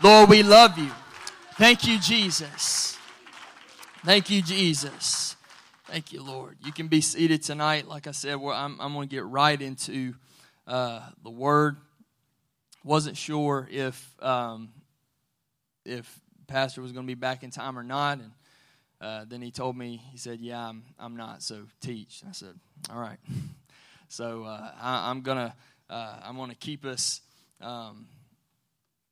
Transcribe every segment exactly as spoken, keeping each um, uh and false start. Lord, we love you. Thank you, Jesus. Thank you, Jesus. Thank you, Lord. You can be seated tonight. Like I said, well, I'm, I'm going to get right into uh, the Word. Wasn't sure if um, if Pastor was going to be back in time or not, and uh, then he told me, he said, yeah, I'm, I'm not, so teach. And I said, all right. So uh, I, I'm gonna uh, I'm gonna keep us um,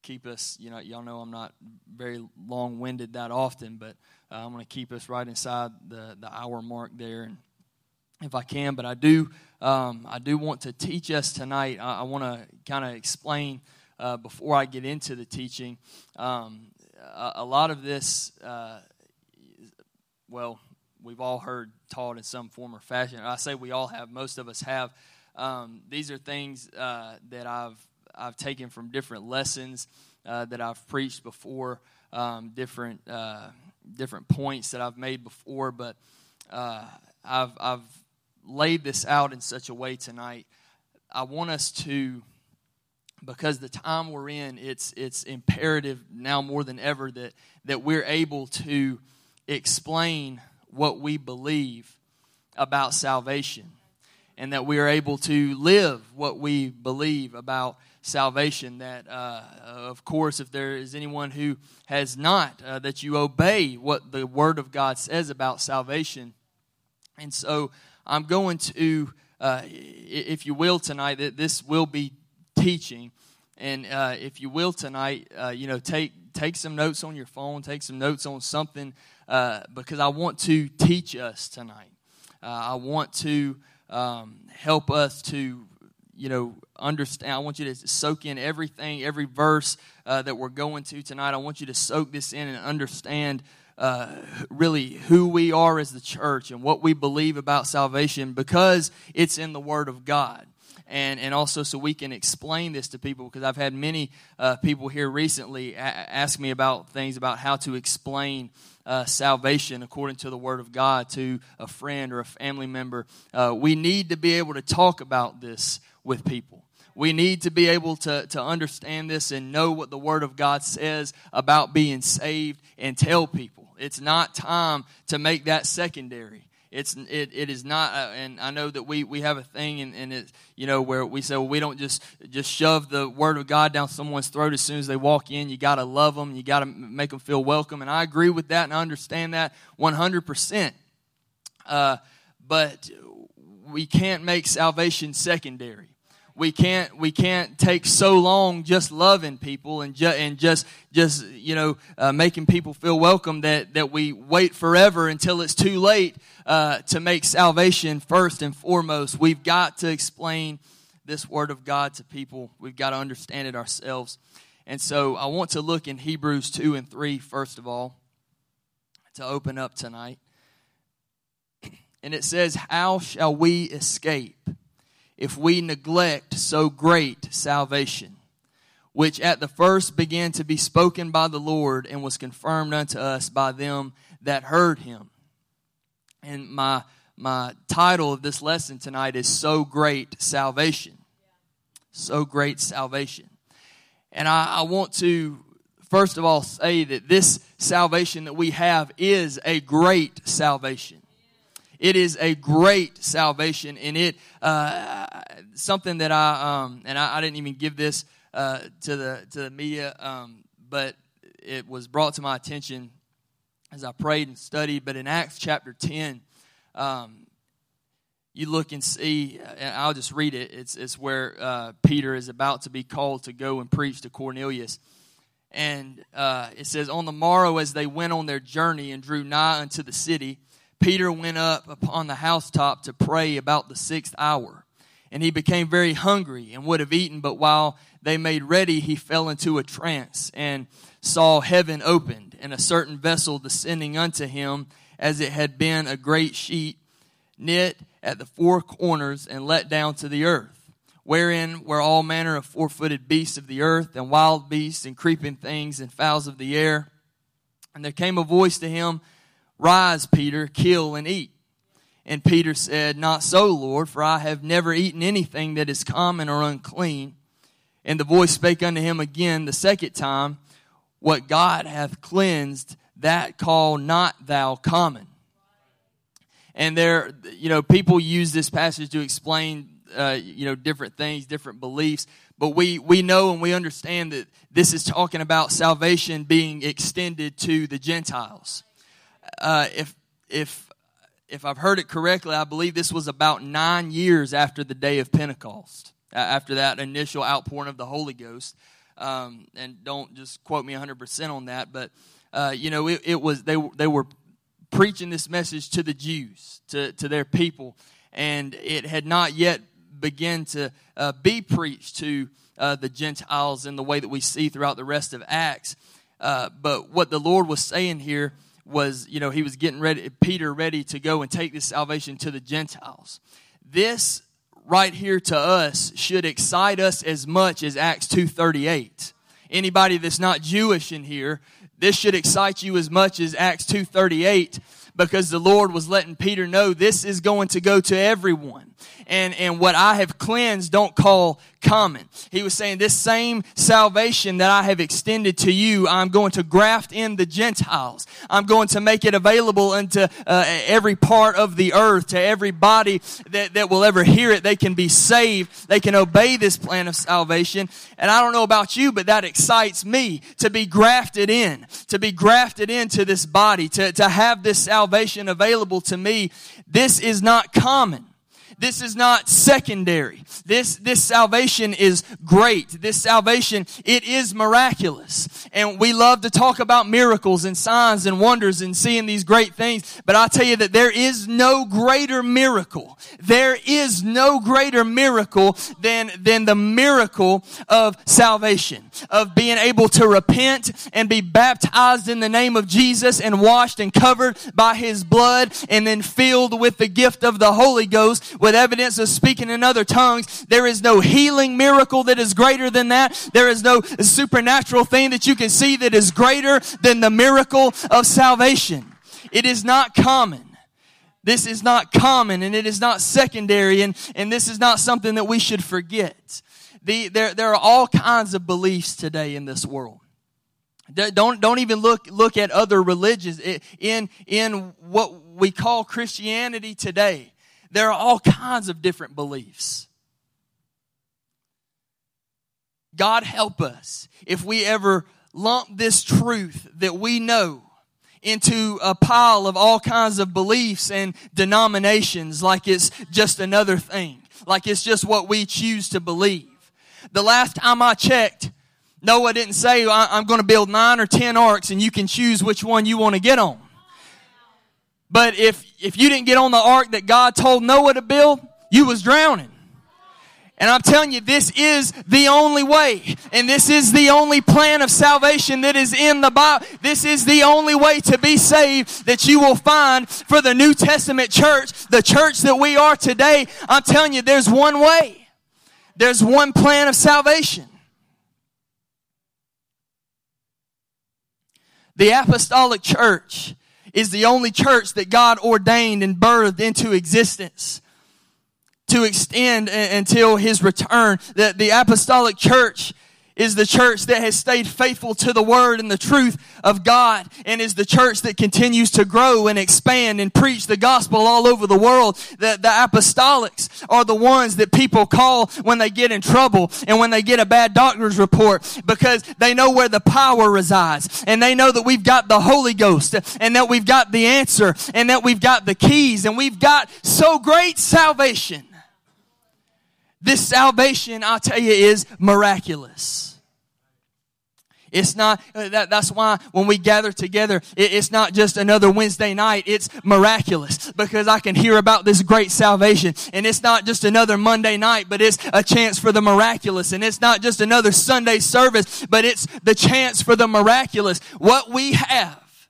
keep us. You know, y'all know I'm not very long-winded that often, but uh, I'm gonna keep us right inside the, the hour mark there, and if I can. But I do um, I do want to teach us tonight. I, I want to kind of explain uh, before I get into the teaching. Um, a, a lot of this, uh, well. We've all heard taught in some form or fashion. I say we all have. Most of us have. Um, these are things uh, that I've I've taken from different lessons uh, that I've preached before, um, different uh, different points that I've made before. But uh, I've I've laid this out in such a way tonight. I want us to, because the time we're in, it's it's imperative now more than ever that that we're able to explain what we believe about salvation, and that we are able to live what we believe about salvation. That, uh, of course, if there is anyone who has not, uh, that you obey what the Word of God says about salvation. And so I'm going to, uh, if you will tonight, that this will be teaching. And uh, if you will tonight, uh, you know, take take some notes on your phone, take some notes on something, uh, because I want to teach us tonight. Uh, I want to um, help us to, you know, understand. I want you to soak in everything, every verse uh, that we're going to tonight. I want you to soak this in and understand uh, really who we are as the church and what we believe about salvation, because it's in the Word of God. And and also so we can explain this to people, because I've had many uh, people here recently a- ask me about things about how to explain uh, salvation according to the Word of God to a friend or a family member. Uh, we need to be able to talk about this with people. We need to be able to, to understand this and know what the Word of God says about being saved and tell people. It's not time to make that secondary. It's it it is not, uh, and I know that we, we have a thing, and, and it you know where we say, well, we don't just just shove the Word of God down someone's throat as soon as they walk in. You got to love them, you got to make them feel welcome, and I agree with that, and I understand that one hundred percent. Uh, but we can't make salvation secondary. We can't we can't take so long just loving people and ju- and just just you know uh, making people feel welcome that, that we wait forever until it's too late uh, to make salvation first and foremost. We've got to explain this Word of God to people. We've got to understand it ourselves. And so I want to look in Hebrews two and three first of all to open up tonight. And it says, "How shall we escape if we neglect so great salvation, which at the first began to be spoken by the Lord and was confirmed unto us by them that heard him?" And my my title of this lesson tonight is "So Great Salvation." So great salvation. And I, I want to first of all say that this salvation that we have is a great salvation. It is a great salvation, and it uh, something that I um, and I, I didn't even give this uh, to the to the media, um, but it was brought to my attention as I prayed and studied. But in Acts chapter ten, um, you look and see, and I'll just read it. It's it's where uh, Peter is about to be called to go and preach to Cornelius. And uh, it says, "On the morrow, as they went on their journey and drew nigh unto the city, Peter went up upon the housetop to pray about the sixth hour. And he became very hungry and would have eaten, but while they made ready, he fell into a trance and saw heaven opened, and a certain vessel descending unto him, as it had been a great sheet, knit at the four corners and let down to the earth, wherein were all manner of four-footed beasts of the earth, and wild beasts, and creeping things, and fowls of the air. And there came a voice to him, 'Rise, Peter, kill and eat.' And Peter said, 'Not so, Lord, for I have never eaten anything that is common or unclean.' And the voice spake unto him again the second time, what God hath cleansed, that call not thou common. And there, you know, people use this passage to explain, uh, you know, different things, different beliefs. But we, we know and we understand that this is talking about salvation being extended to the Gentiles. Uh, if if if I've heard it correctly, I believe this was about nine years after the day of Pentecost, after that initial outpouring of the Holy Ghost. Um, and don't just quote me one hundred percent on that, but uh, you know, it, it was they they were preaching this message to the Jews, to, to their people, and it had not yet begun to uh, be preached to uh, the Gentiles in the way that we see throughout the rest of Acts. Uh, but what the Lord was saying here was, you know, he was getting ready, Peter ready to go and take this salvation to the Gentiles. This right here to us should excite us as much as Acts two thirty-eight. Anybody that's not Jewish in here, this should excite you as much as Acts two thirty-eight, because the Lord was letting Peter know this is going to go to everyone. And, and what I have cleansed don't call common. He was saying this same salvation that I have extended to you, I'm going to graft in the Gentiles. I'm going to make it available unto uh, every part of the earth, to everybody that, that will ever hear it. They can be saved. They can obey this plan of salvation. And I don't know about you, but that excites me to be grafted in, to be grafted into this body, to, to have this salvation available to me. This is not common. This is not secondary. This, this salvation is great. This salvation, it is miraculous. And we love to talk about miracles and signs and wonders and seeing these great things. But I tell you that there is no greater miracle. There is no greater miracle than, than the miracle of salvation, of being able to repent and be baptized in the name of Jesus and washed and covered by His blood and then filled with the gift of the Holy Ghost, with evidence of speaking in other tongues. There is no healing miracle that is greater than that. There is no supernatural thing that you can see that is greater than the miracle of salvation. It is not common. This is not common, and it is not secondary, and, and this is not something that we should forget. The, there, there are all kinds of beliefs today in this world. Don't, don't even look, look at other religions. In, in what we call Christianity today, there are all kinds of different beliefs. God help us if we ever lump this truth that we know into a pile of all kinds of beliefs and denominations like it's just another thing, like it's just what we choose to believe. The last time I checked, Noah didn't say, I'm going to build nine or ten arcs and you can choose which one you want to get on. But if if you didn't get on the ark that God told Noah to build, you was drowning. And I'm telling you, this is the only way. And this is the only plan of salvation that is in the Bible. This is the only way to be saved that you will find for the New Testament church, the church that we are today. I'm telling you, there's one way. There's one plan of salvation. The apostolic church is the only church that God ordained and birthed into existence to extend until His return. That the apostolic church is the church that has stayed faithful to the word and the truth of God, and is the church that continues to grow and expand and preach the gospel all over the world. That the apostolics are the ones that people call when they get in trouble and when they get a bad doctor's report, because they know where the power resides, and they know that we've got the Holy Ghost, and that we've got the answer, and that we've got the keys, and we've got so great salvation. This salvation, I'll tell you, is miraculous. It's not, that, that's why when we gather together, it, it's not just another Wednesday night. It's miraculous, because I can hear about this great salvation. And it's not just another Monday night, but it's a chance for the miraculous. And it's not just another Sunday service, but it's the chance for the miraculous. What we have,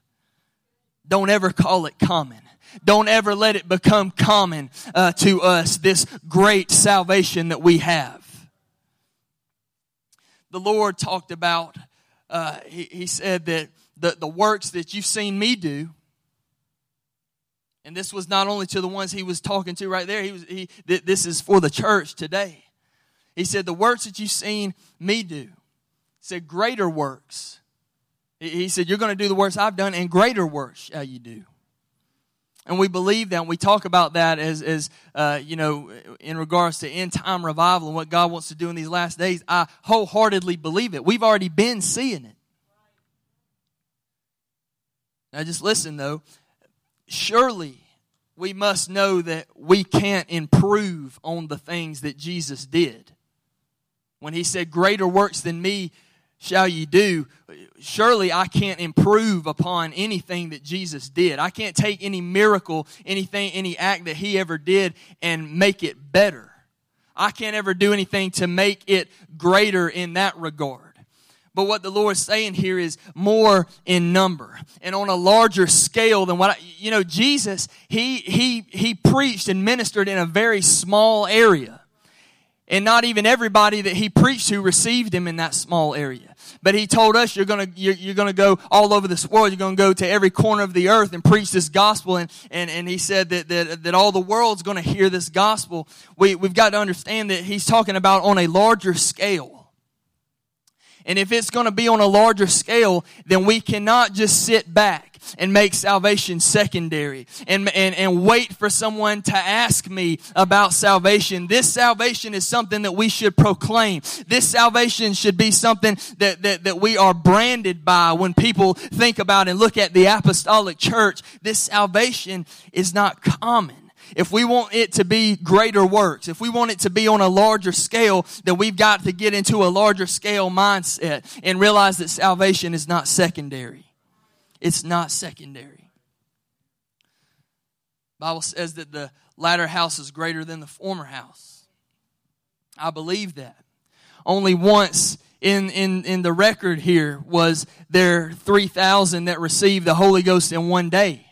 don't ever call it common. Don't ever let it become common uh, to us, this great salvation that we have. The Lord talked about, uh, he, he said that the, the works that you've seen me do, and this was not only to the ones he was talking to right there, he was, he, th- this is for the church today. He said, the works that you've seen me do, he said, greater works He said, you're going to do the works I've done, and greater works shall you do. And we believe that, and we talk about that as, as uh, you know, in regards to end-time revival and what God wants to do in these last days. I wholeheartedly believe it. We've already been seeing it. Now, just listen, though. Surely we must know that we can't improve on the things that Jesus did. When he said, greater works than me shall you do, surely I can't improve upon anything that Jesus did. I can't take any miracle, anything, any act that he ever did and make it better. I can't ever do anything to make it greater in that regard. But what the Lord's saying here is more in number and on a larger scale than what, I, you know, Jesus, he, he, he preached and ministered in a very small area. And not even everybody that he preached to received him in that small area. But he told us, you're going to, you're, you're going to go all over this world. You're going to go to every corner of the earth and preach this gospel. And, and, and he said that, that, that all the world's going to hear this gospel. We, we've got to understand that he's talking about on a larger scale. And if it's going to be on a larger scale, then we cannot just sit back and make salvation secondary and, and, and wait for someone to ask me about salvation. This salvation is something that we should proclaim. This salvation should be something that, that, that we are branded by when people think about and look at the apostolic church. This salvation is not common. If we want it to be greater works, if we want it to be on a larger scale, then we've got to get into a larger scale mindset and realize that salvation is not secondary. It's not secondary. The Bible says that the latter house is greater than the former house. I believe that. Only once in, in, in the record here was there three thousand that received the Holy Ghost in one day.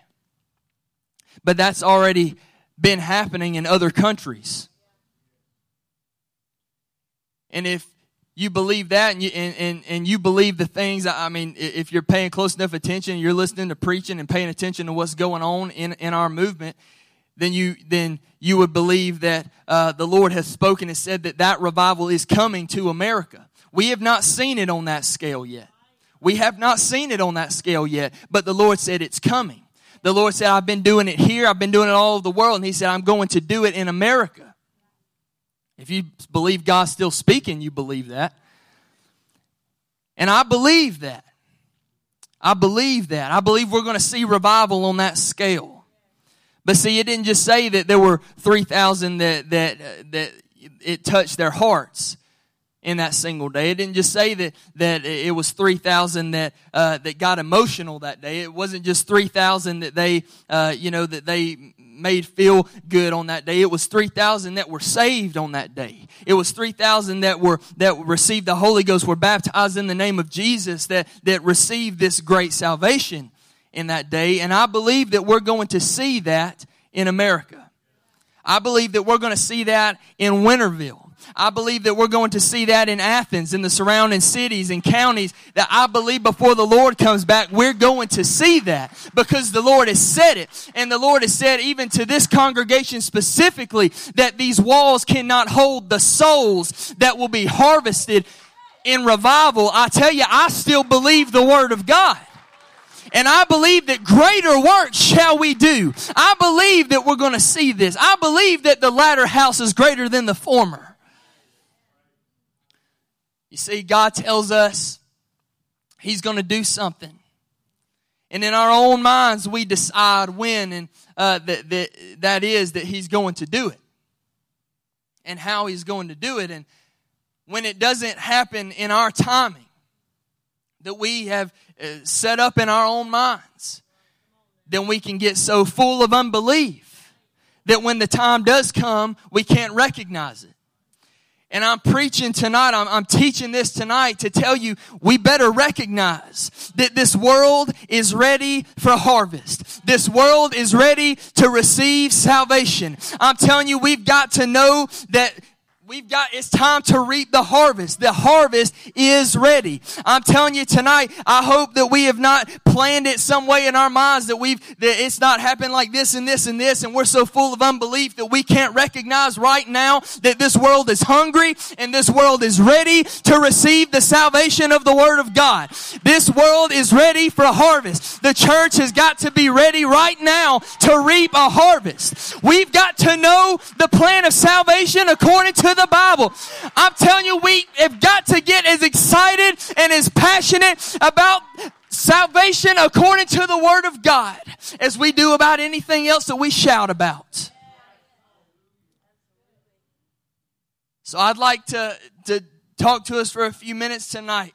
But that's already been happening in other countries. And if you believe that and you, and, and, and you believe the things, I mean, if you're paying close enough attention, you're listening to preaching and paying attention to what's going on in, in our movement, then you then you would believe that uh, the Lord has spoken and said that that revival is coming to America. We have not seen it on that scale yet. We have not seen it on that scale yet, but the Lord said it's coming. The Lord said, I've been doing it here. I've been doing it all over the world. And he said, I'm going to do it in America. If you believe God's still speaking, you believe that. And I believe that. I believe that. I believe we're going to see revival on that scale. But see, it didn't just say that there were three thousand that, that, that it touched their hearts in that single day. It didn't just say that, that it was three thousand that uh, that got emotional that day. It wasn't just three thousand that they, uh, you know, that they made feel good on that day. It was three thousand that were saved on that day. It was three thousand that were that received the Holy Ghost, were baptized in the name of Jesus, that that received this great salvation in that day. And I believe that we're going to see that in America. I believe that we're going to see that in Winterville. I believe that we're going to see that in Athens, in the surrounding cities and counties, that I believe before the Lord comes back, we're going to see that because the Lord has said it. And the Lord has said even to this congregation specifically that these walls cannot hold the souls that will be harvested in revival. I tell you, I still believe the word of God. And I believe that greater works shall we do. I believe that we're going to see this. I believe that the latter house is greater than the former. You see, God tells us he's going to do something. And in our own minds, we decide when and uh, that, that that is that he's going to do it and how he's going to do it. And when it doesn't happen in our timing that we have set up in our own minds, then we can get so full of unbelief that when the time does come, we can't recognize it. And I'm preaching tonight, I'm, I'm teaching this tonight to tell you we better recognize that this world is ready for harvest. This world is ready to receive salvation. I'm telling you, we've got to know that we've got, it's time to reap the harvest. The harvest is ready. I'm telling you tonight, I hope that we have not planned it some way in our minds that we've, that it's not happened like this and this and this, and we're so full of unbelief that we can't recognize right now that this world is hungry and this world is ready to receive the salvation of the Word of God. This world is ready for a harvest. The church has got to be ready right now to reap a harvest. We've got to know the plan of salvation according to the Bible. I'm telling you, we have got to get as excited and as passionate about salvation according to the Word of God as we do about anything else that we shout about. So I'd like to, to talk to us for a few minutes tonight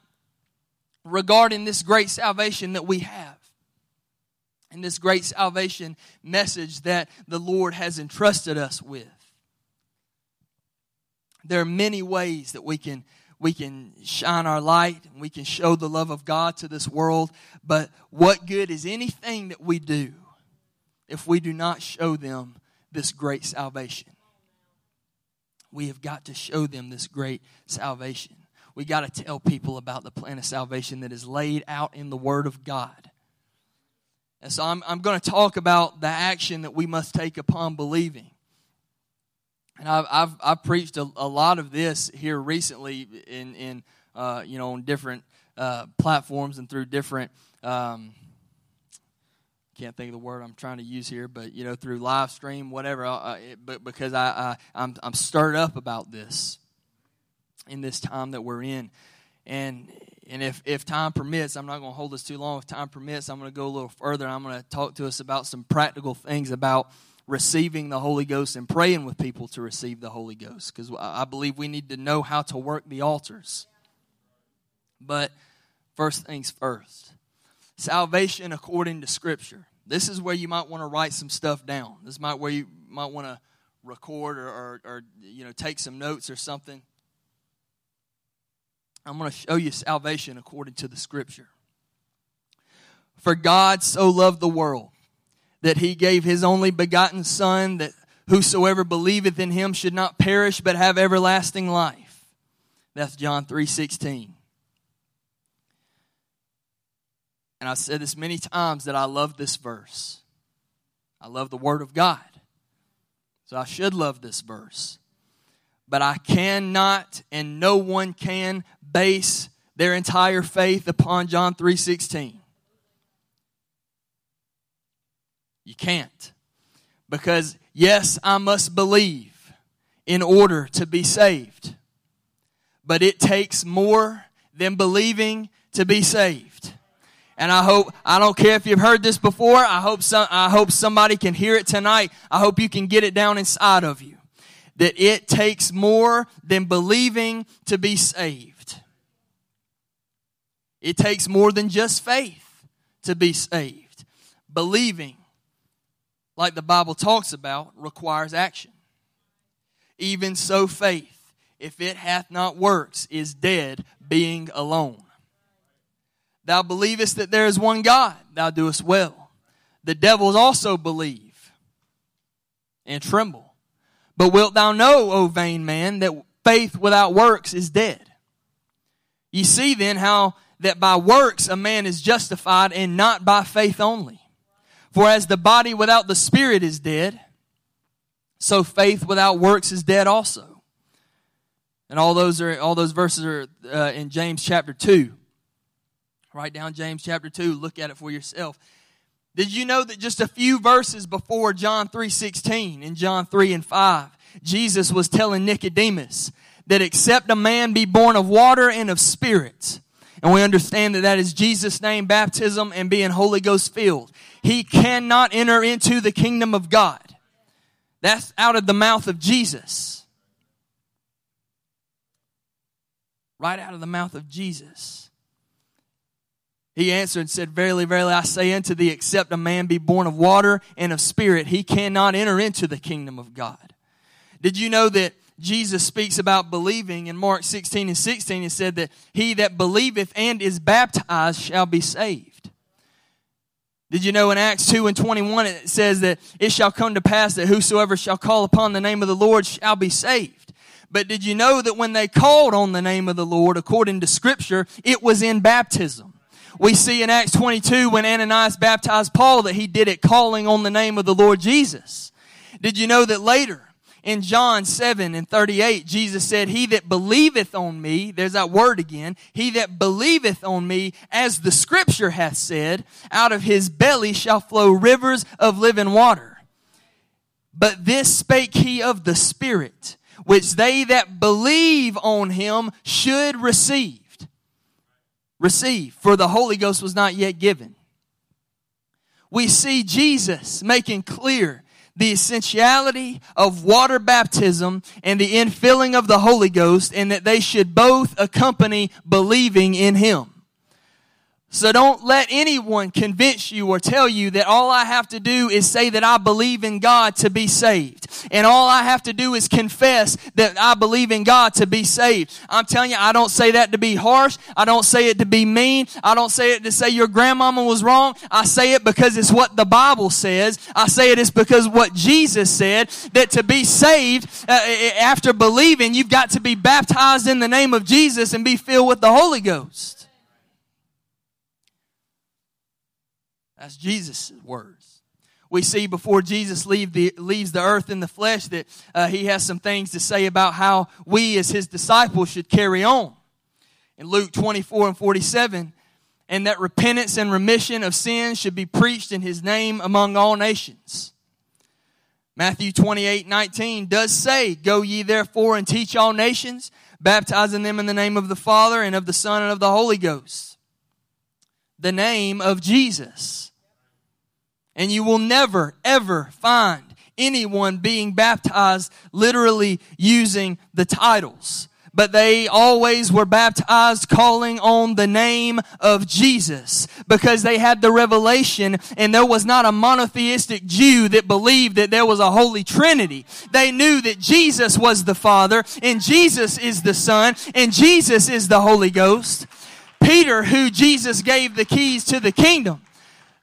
regarding this great salvation that we have and this great salvation message that the Lord has entrusted us with. There are many ways that we can we can shine our light and we can show the love of God to this world, but what good is anything that we do if we do not show them this great salvation? We have got to show them this great salvation. We got to tell people about the plan of salvation that is laid out in the Word of God. And so I'm, I'm going to talk about the action that we must take upon believing. And I've I've, I've preached a, a lot of this here recently in in uh, you know on different uh, platforms and through different um, can't think of the word I'm trying to use here, but you know through live stream whatever. Uh, it, but because I, I I'm I'm stirred up about this in this time that we're in, and and if if time permits, I'm not going to hold this too long. If time permits, I'm going to go a little further. And I'm going to talk to us about some practical things about receiving the Holy Ghost and praying with people to receive the Holy Ghost, because I believe we need to know how to work the altars. But first things first, salvation according to Scripture. This is where you might want to write some stuff down. This might where you might want to record or, or, or you know take some notes or something. I'm going to show you salvation according to the Scripture. For God so loved the world that he gave his only begotten Son, that whosoever believeth in him should not perish but have everlasting life. That's John three sixteen. And I've said this many times that I love this verse. I love the Word of God. So I should love this verse. But I cannot, and no one can, base their entire faith upon John three sixteen. You can't. Because, yes, I must believe in order to be saved. But it takes more than believing to be saved. And I hope, I don't care if you've heard this before, I hope some, I hope somebody can hear it tonight. I hope you can get it down inside of you. That it takes more than believing to be saved. It takes more than just faith to be saved. Believing, like the Bible talks about, requires action. Even so faith, if it hath not works, is dead, being alone. Thou believest that there is one God, thou doest well. The devils also believe and tremble. But wilt thou know, O vain man, that faith without works is dead? Ye see then how that by works a man is justified, and not by faith only. For as the body without the spirit is dead, so faith without works is dead also. And all those are all those verses are uh, in James chapter two. Write down James chapter two. Look at it for yourself. Did you know that just a few verses before John three sixteen, in John three and five, Jesus was telling Nicodemus that except a man be born of water and of spirit, and we understand that that is Jesus' name, baptism, and being Holy Ghost filled, he cannot enter into the kingdom of God. That's out of the mouth of Jesus. Right out of the mouth of Jesus. He answered and said, Verily, verily, I say unto thee, except a man be born of water and of spirit, he cannot enter into the kingdom of God. Did you know that Jesus speaks about believing in Mark sixteen and sixteen? He said that he that believeth and is baptized shall be saved. Did you know in Acts two and twenty-one it says that it shall come to pass that whosoever shall call upon the name of the Lord shall be saved? But did you know that when they called on the name of the Lord, according to Scripture, it was in baptism? We see in Acts twenty-two when Ananias baptized Paul that he did it calling on the name of the Lord Jesus. Did you know that later in John seven and thirty-eight, Jesus said, he that believeth on me, there's that word again, he that believeth on me, as the scripture hath said, out of his belly shall flow rivers of living water. But this spake he of the Spirit, which they that believe on him should receive. Receive, for the Holy Ghost was not yet given. We see Jesus making clear the essentiality of water baptism and the infilling of the Holy Ghost, and that they should both accompany believing in him. So don't let anyone convince you or tell you that all I have to do is say that I believe in God to be saved. And all I have to do is confess that I believe in God to be saved. I'm telling you, I don't say that to be harsh. I don't say it to be mean. I don't say it to say your grandmama was wrong. I say it because it's what the Bible says. I say it is because what Jesus said, that to be saved uh, after believing, you've got to be baptized in the name of Jesus and be filled with the Holy Ghost. That's Jesus' words. We see before Jesus leave the, leaves the earth in the flesh that uh, he has some things to say about how we as his disciples should carry on. In Luke twenty-four and forty-seven, and that repentance and remission of sins should be preached in his name among all nations. Matthew twenty-eight nineteen does say, go ye therefore and teach all nations, baptizing them in the name of the Father and of the Son and of the Holy Ghost. The name of Jesus. And you will never, ever find anyone being baptized literally using the titles. But they always were baptized calling on the name of Jesus, because they had the revelation, and there was not a monotheistic Jew that believed that there was a holy trinity. They knew that Jesus was the Father, and Jesus is the Son, and Jesus is the Holy Ghost. Peter, who Jesus gave the keys to the kingdom,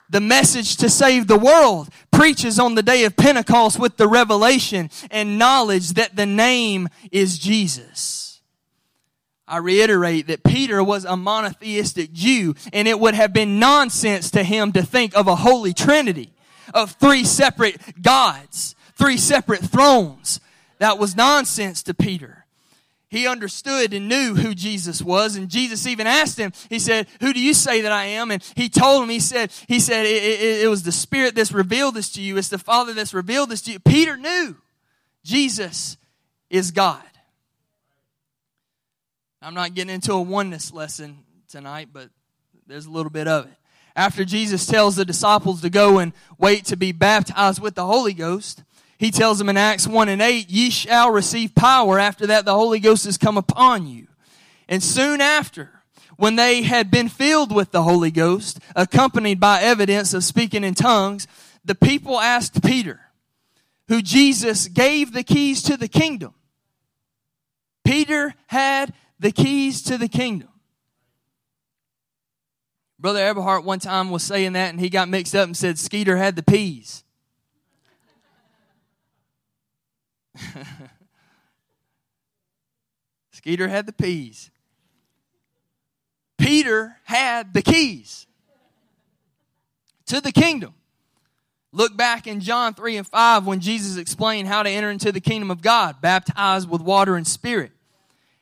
the message to save the world, preaches on the day of Pentecost with the revelation and knowledge that the name is Jesus. I reiterate that Peter was a monotheistic Jew, and it would have been nonsense to him to think of a holy trinity, of three separate gods, three separate thrones. That was nonsense to Peter. He understood and knew who Jesus was, and Jesus even asked him, he said, who do you say that I am? And he told him, he said, he said, it, it, it was the Spirit that's revealed this to you. It's the Father that's revealed this to you. Peter knew Jesus is God. I'm not getting into a oneness lesson tonight, but there's a little bit of it. After Jesus tells the disciples to go and wait to be baptized with the Holy Ghost, he tells them in Acts one and eight, ye shall receive power. After that, the Holy Ghost has come upon you. And soon after, when they had been filled with the Holy Ghost, accompanied by evidence of speaking in tongues, the people asked Peter, who Jesus gave the keys to the kingdom. Peter had the keys to the kingdom. Brother Eberhardt one time was saying that, and he got mixed up and said Skeeter had the peas. Skeeter had the peas. Peter had the keys to the kingdom. Look back in John three and five when Jesus explained how to enter into the kingdom of God, baptized with water and spirit.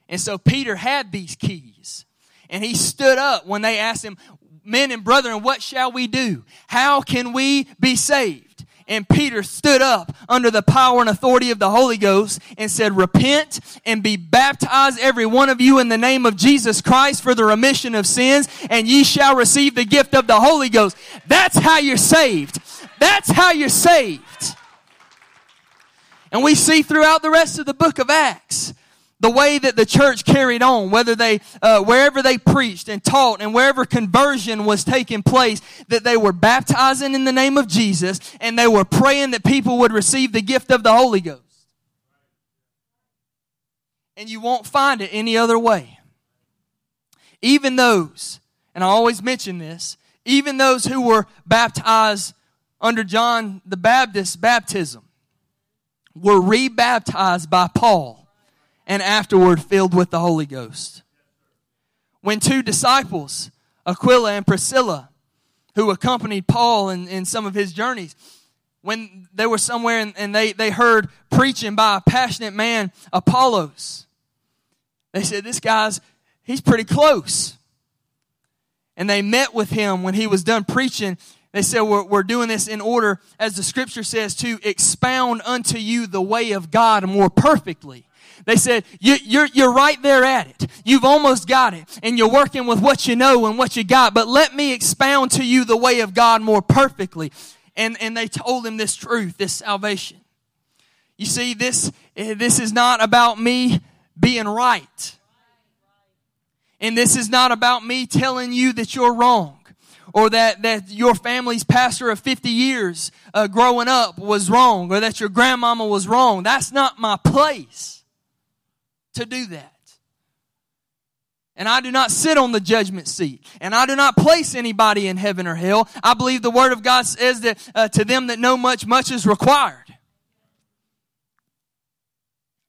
And so Peter had these keys. And he stood up when they asked him, men and brethren, what shall we do? How can we be saved? And Peter stood up under the power and authority of the Holy Ghost and said, repent and be baptized every one of you in the name of Jesus Christ for the remission of sins, and ye shall receive the gift of the Holy Ghost. That's how you're saved. That's how you're saved. And we see throughout the rest of the book of Acts the way that the church carried on, whether they, uh, wherever they preached and taught and wherever conversion was taking place, that they were baptizing in the name of Jesus and they were praying that people would receive the gift of the Holy Ghost. And you won't find it any other way. Even those, and I always mention this, even those who were baptized under John the Baptist's baptism were rebaptized by Paul, and afterward filled with the Holy Ghost. When two disciples Aquila and Priscilla, who accompanied Paul in, in some of his journeys. When they were somewhere and, and they, they heard preaching by a passionate man, Apollos, they said, this guy's, he's pretty close. And they met with him when he was done preaching. They said, we're, we're doing this in order, as the scripture says, to expound unto you the way of God more perfectly. They said, you, you're, you're right there at it. You've almost got it, and you're working with what you know and what you got, but let me expound to you the way of God more perfectly. And, and they told him this truth, this salvation. You see, this, this is not about me being right. And this is not about me telling you that you're wrong, or that, that your family's pastor of fifty years uh, growing up was wrong, or that your grandmama was wrong. That's not my place to do that. And I do not sit on the judgment seat. And I do not place anybody in heaven or hell. I believe the Word of God says that uh, to them that know much, much is required.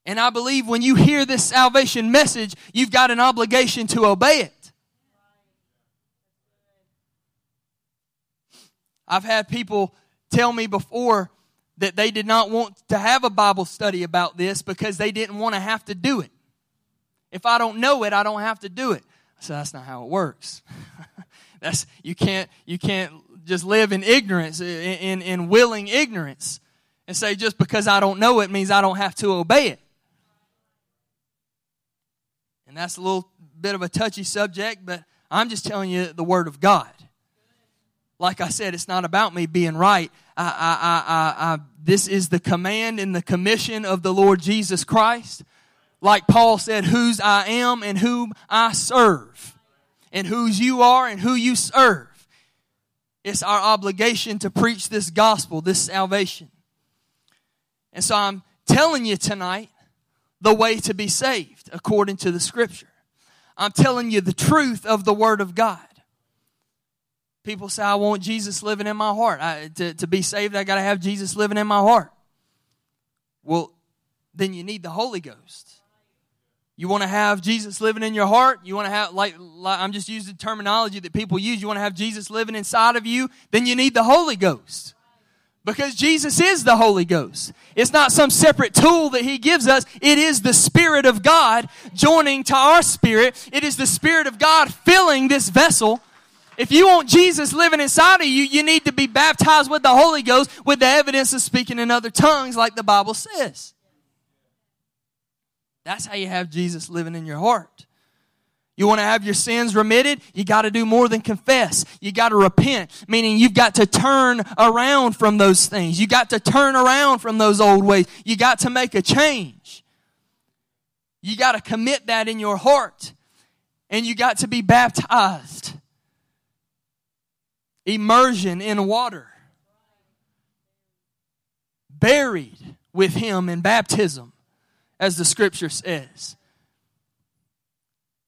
And I believe when you hear this salvation message, you've got an obligation to obey it. I've had people tell me before that they did not want to have a Bible study about this because they didn't want to have to do it. If I don't know it, I don't have to do it. I said, that's not how it works. That's you can't you can't just live in ignorance, in, in, in willing ignorance, and say just because I don't know it means I don't have to obey it. And that's a little bit of a touchy subject, but I'm just telling you the Word of God. Like I said, it's not about me being right. I, I, I, I, I, this is the command and the commission of the Lord Jesus Christ. Like Paul said, whose I am and whom I serve, and whose you are and who you serve. It's our obligation to preach this gospel, this salvation. And so I'm telling you tonight the way to be saved according to the scripture. I'm telling you the truth of the Word of God. People say, I want Jesus living in my heart. I, to, to be saved, I got to have Jesus living in my heart. Well, then you need the Holy Ghost. You want to have Jesus living in your heart? You want to have, like, like I'm just using the terminology that people use. You want to have Jesus living inside of you? Then you need the Holy Ghost. Because Jesus is the Holy Ghost. It's not some separate tool that He gives us. It is the Spirit of God joining to our spirit. It is the Spirit of God filling this vessel. If you want Jesus living inside of you, you need to be baptized with the Holy Ghost with the evidence of speaking in other tongues like the Bible says. That's how you have Jesus living in your heart. You want to have your sins remitted? You got to do more than confess. You got to repent, meaning you've got to turn around from those things. You got to turn around from those old ways. You got to make a change. You got to commit that in your heart. And you got to be baptized. Immersion in water. Buried with Him in baptism, as the scripture says.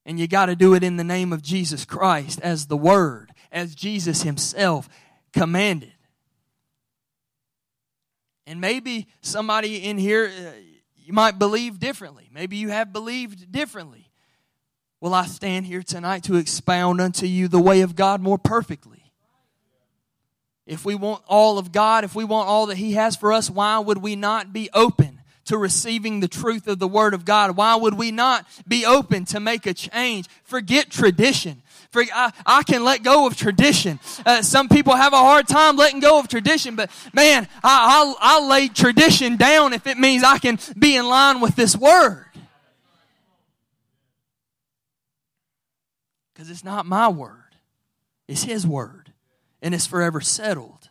And you got to do it in the name of Jesus Christ, as the Word, as Jesus Himself commanded. And maybe somebody in here, uh, you might believe differently. Maybe you have believed differently. Well, I stand here tonight to expound unto you the way of God more perfectly. If we want all of God, if we want all that He has for us, why would we not be open to receiving the truth of the Word of God? Why would we not be open to make a change? Forget tradition. For, I, I can let go of tradition. Uh, some people have a hard time letting go of tradition, but man, I, I'll, I'll lay tradition down if it means I can be in line with this Word. Because it's not my Word. It's His Word. And it's forever settled.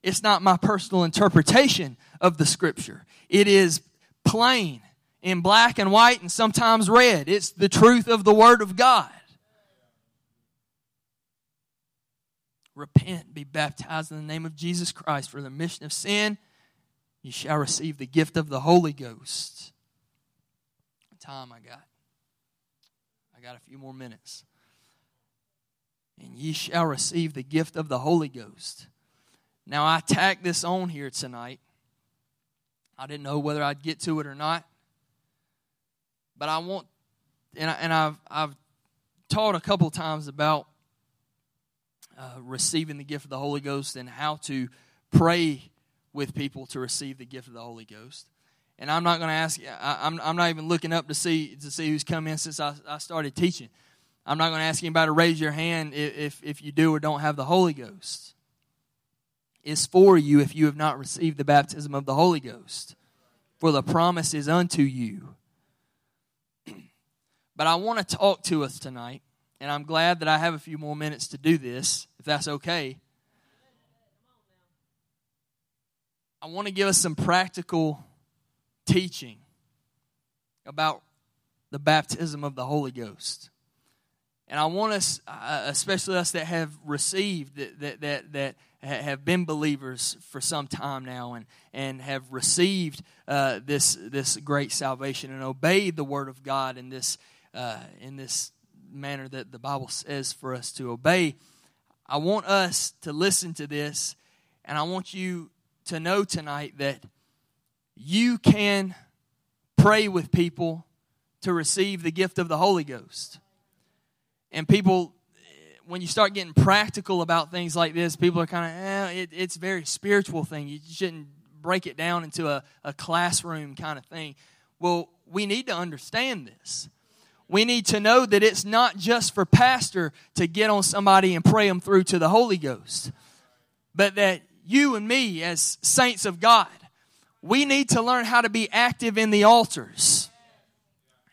It's not my personal interpretation of the Scripture. It is plain in black and white and sometimes red. It's the truth of the Word of God. Repent, be baptized in the name of Jesus Christ for the remission of sin. You shall receive the gift of the Holy Ghost. What time I got? I got a few more minutes. And ye shall receive the gift of the Holy Ghost. Now I tack this on here tonight. I didn't know whether I'd get to it or not, but I want, and, I, and I've I've taught a couple times about uh, receiving the gift of the Holy Ghost and how to pray with people to receive the gift of the Holy Ghost. And I'm not going to ask. I, I'm I'm not even looking up to see to see who's come in since I, I started teaching. I'm not going to ask anybody to raise your hand if if you do or don't have the Holy Ghost. It's for you if you have not received the baptism of the Holy Ghost, for the promise is unto you. But I want to talk to us tonight, and I'm glad that I have a few more minutes to do this, if that's okay. I want to give us some practical teaching about the baptism of the Holy Ghost. And I want us, especially us that have received, that that that, that have been believers for some time now and, and have received uh, this this great salvation and obeyed the Word of God in this uh, in this manner that the Bible says for us to obey. I want us to listen to this, and I want you to know tonight that you can pray with people to receive the gift of the Holy Ghost. And people, when you start getting practical about things like this, people are kind of, eh, it, it's a very spiritual thing. You shouldn't break it down into a, a classroom kind of thing. Well, we need to understand this. We need to know that it's not just for pastor to get on somebody and pray them through to the Holy Ghost, but that you and me as saints of God, we need to learn how to be active in the altars.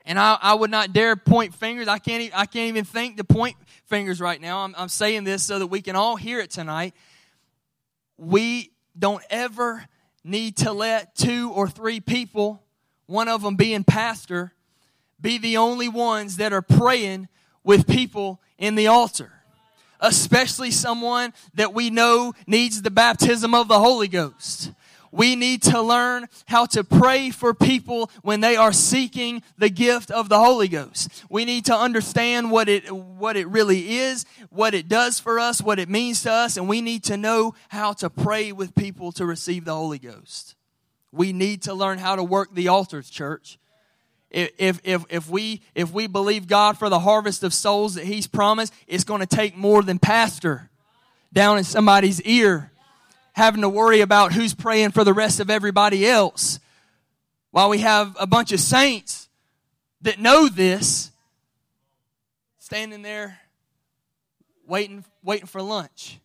And I, I would not dare point fingers. I can't I can't even think to point fingers right now. I'm, I'm saying this so that we can all hear it tonight. We don't ever need to let two or three people, one of them being pastor, be the only ones that are praying with people in the altar. Especially someone that we know needs the baptism of the Holy Ghost. We need to learn how to pray for people when they are seeking the gift of the Holy Ghost. We need to understand what it what it really is, what it does for us, what it means to us, and we need to know how to pray with people to receive the Holy Ghost. We need to learn how to work the altars, church. If if if we if we believe God for the harvest of souls that He's promised, it's going to take more than pastor down in somebody's ear, having to worry about who's praying for the rest of everybody else. While we have a bunch of saints that know this, standing there waiting, waiting for lunch.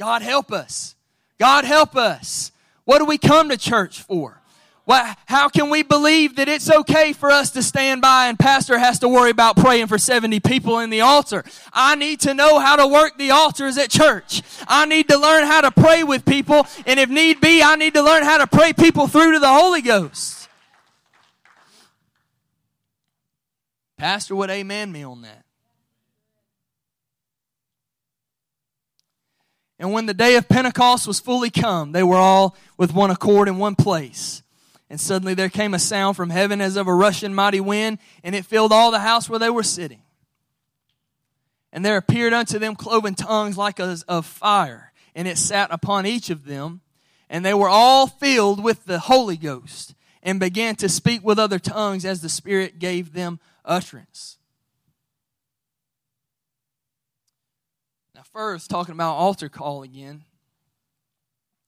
God help us. God help us. What do we come to church for? What, how can we believe that it's okay for us to stand by and pastor has to worry about praying for seventy people in the altar? I need to know how to work the altars at church. I need to learn how to pray with people. And if need be, I need to learn how to pray people through to the Holy Ghost. Pastor would amen me on that. And when the day of Pentecost was fully come, they were all with one accord in one place. And suddenly there came a sound from heaven as of a rushing mighty wind, and it filled all the house where they were sitting. And there appeared unto them cloven tongues like as of fire, and it sat upon each of them. And they were all filled with the Holy Ghost, and began to speak with other tongues as the Spirit gave them utterance. Now first, talking about altar call again.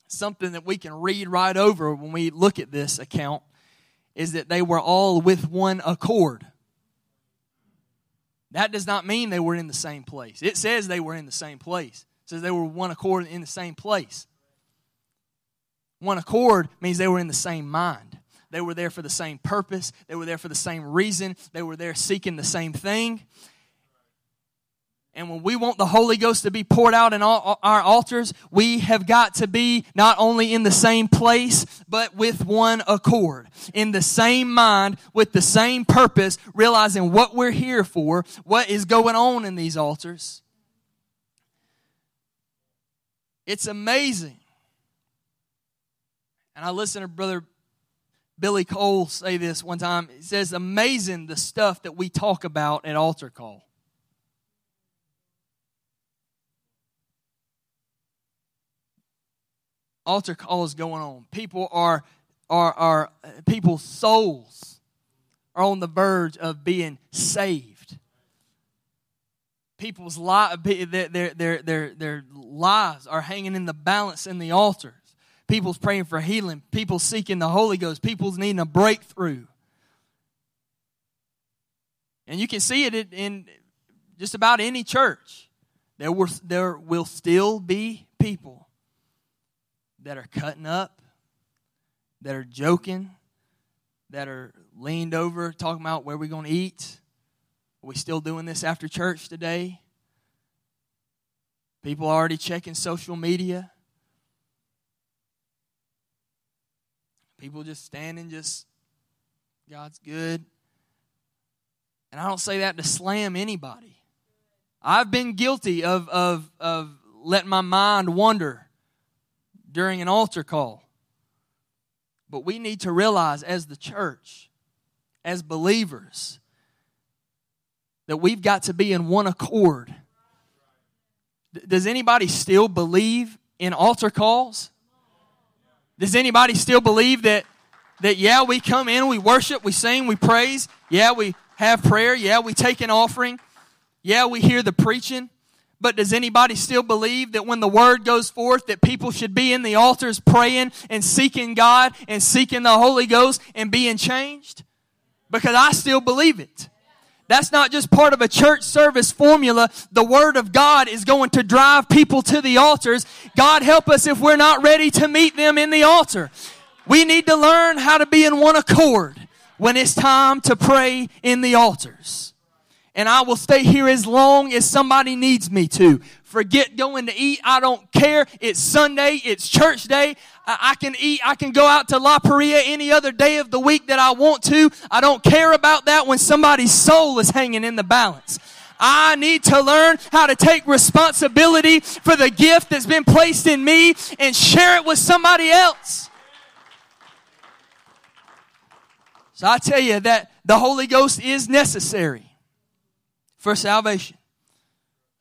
Something that we can read right over when we look at this account is that they were all with one accord. That does not mean they were in the same place. It says they were in the same place. It says they were one accord in the same place. One accord means they were in the same mind. They were there for the same purpose. They were there for the same reason. They were there seeking the same thing. And when we want the Holy Ghost to be poured out in all our altars, we have got to be not only in the same place, but with one accord, in the same mind, with the same purpose, realizing what we're here for, what is going on in these altars. It's amazing. And I listened to Brother Billy Cole say this one time. He says, amazing the stuff that we talk about at altar call. Altar call is going on. People are, are, are, people's souls are on the verge of being saved. people's lives, their, their, their, their lives are hanging in the balance in the altars. People's praying for healing. People seeking the Holy Ghost. People's needing a breakthrough. And you can see it in just about any church. There will, there will still be people that are cutting up, that are joking, that are leaned over, talking about where we're going to eat. Are we still doing this after church today? People are already checking social media. People just standing, just, God's good. And I don't say that to slam anybody. I've been guilty of, of, of letting my mind wander during an altar call. But we need to realize as the church, as believers, that we've got to be in one accord. Does anybody still believe in altar calls? Does anybody still believe that, that yeah, we come in, we worship, we sing, we praise. Yeah, we have prayer. Yeah, we take an offering. Yeah, we hear the preaching, but does anybody still believe that when the word goes forth that people should be in the altars praying and seeking God and seeking the Holy Ghost and being changed? Because I still believe it. That's not just part of a church service formula. The word of God is going to drive people to the altars. God help us if we're not ready to meet them in the altar. We need to learn how to be in one accord when it's time to pray in the altars. And I will stay here as long as somebody needs me to. Forget going to eat. I don't care. It's Sunday. It's church day. I can eat. I can go out to La Paria any other day of the week that I want to. I don't care about that when somebody's soul is hanging in the balance. I need to learn how to take responsibility for the gift that's been placed in me and share it with somebody else. So I tell you that the Holy Ghost is necessary for salvation.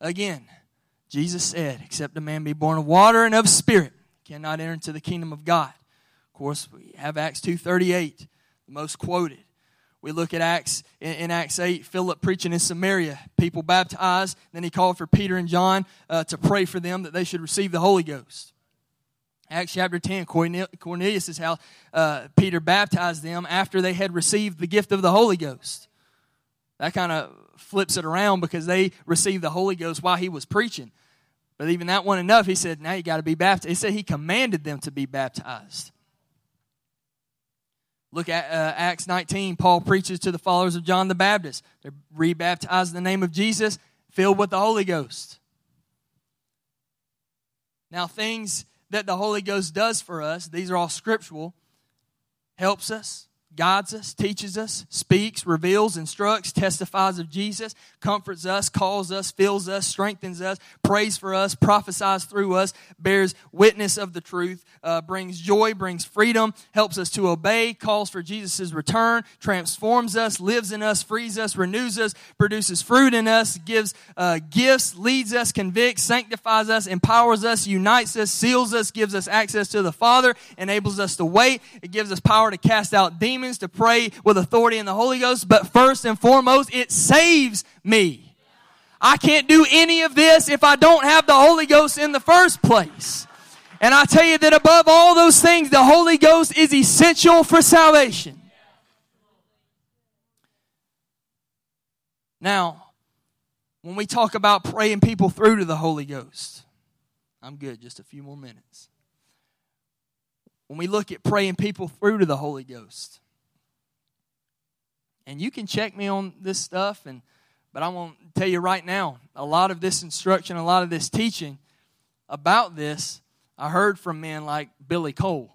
Again, Jesus said, except a man be born of water and of spirit, cannot enter into the kingdom of God. Of course, we have Acts two thirty-eight, the most quoted. We look at Acts, in Acts eight, Philip preaching in Samaria, people baptized. Then he called for Peter and John uh, to pray for them that they should receive the Holy Ghost. Acts chapter ten, Cornelius' house, uh, Peter baptized them after they had received the gift of the Holy Ghost. That kind of flips it around because they received the Holy Ghost while he was preaching. But even that wasn't enough. He said, now you got to be baptized. He said he commanded them to be baptized. Look at uh, Acts nineteen. Paul preaches to the followers of John the Baptist. They're rebaptized in the name of Jesus, filled with the Holy Ghost. Now, things that the Holy Ghost does for us, these are all scriptural, helps us, guides us, teaches us, speaks, reveals, instructs, testifies of Jesus, comforts us, calls us, fills us, strengthens us, prays for us, prophesies through us, bears witness of the truth, uh, brings joy, brings freedom, helps us to obey, calls for Jesus' return, transforms us, lives in us, frees us, renews us, produces fruit in us, gives uh, gifts, leads us, convicts, sanctifies us, empowers us, unites us, seals us, gives us access to the Father, enables us to wait, it gives us power to cast out demons, to pray with authority in the Holy Ghost, but first and foremost, it saves me. I can't do any of this if I don't have the Holy Ghost in the first place. And I tell you that above all those things, the Holy Ghost is essential for salvation. Now, when we talk about praying people through to the Holy Ghost, I'm good, just a few more minutes. When we look at praying people through to the Holy Ghost, and you can check me on this stuff, and but I want to tell you right now, a lot of this instruction, a lot of this teaching about this, I heard from men like Billy Cole.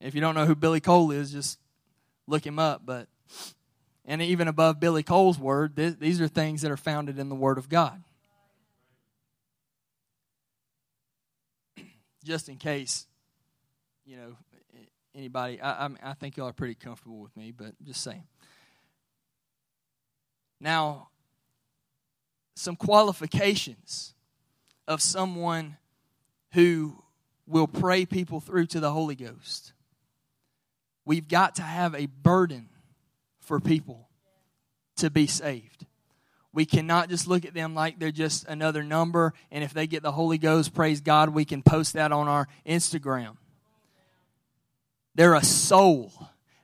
If you don't know who Billy Cole is, just look him up. But and even above Billy Cole's word, th- these are things that are founded in the Word of God. Just in case, you know, anybody, I, I, I think y'all are pretty comfortable with me, but just saying. Now, some qualifications of someone who will pray people through to the Holy Ghost. We've got to have a burden for people to be saved. We cannot just look at them like they're just another number. And if they get the Holy Ghost, praise God, we can post that on our Instagram. They're a soul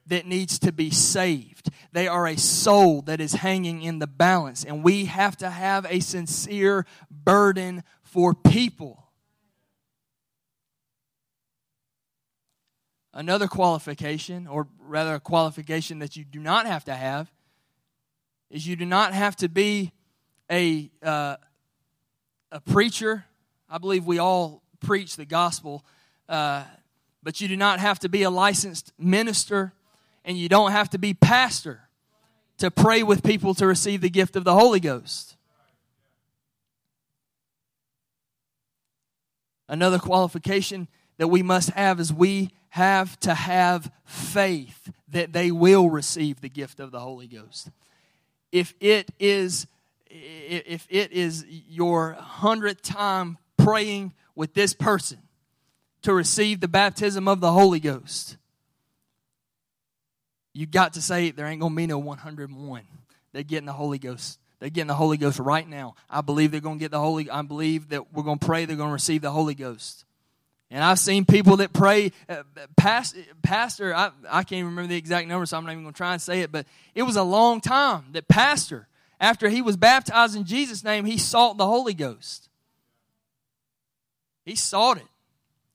that needs to be saved. They are a soul that is hanging in the balance. And we have to have a sincere burden for people. Another qualification, or rather a qualification that you do not have to have, is you do not have to be a uh, a preacher. I believe we all preach the gospel, uh, but you do not have to be a licensed minister, and you don't have to be pastor to pray with people to receive the gift of the Holy Ghost. Another qualification that we must have is we have to have faith that they will receive the gift of the Holy Ghost. If it is, if it is your hundredth time praying with this person to receive the baptism of the Holy Ghost, you got to say there ain't gonna be no one hundred and one. They're getting the Holy Ghost. They're getting the Holy Ghost right now. I believe they're gonna get the Holy. I believe that we're gonna pray. They're gonna receive the Holy Ghost. And I've seen people that pray, uh, past, pastor, I, I can't remember the exact number, so I'm not even going to try and say it, but it was a long time that pastor, after he was baptized in Jesus' name, he sought the Holy Ghost. He sought it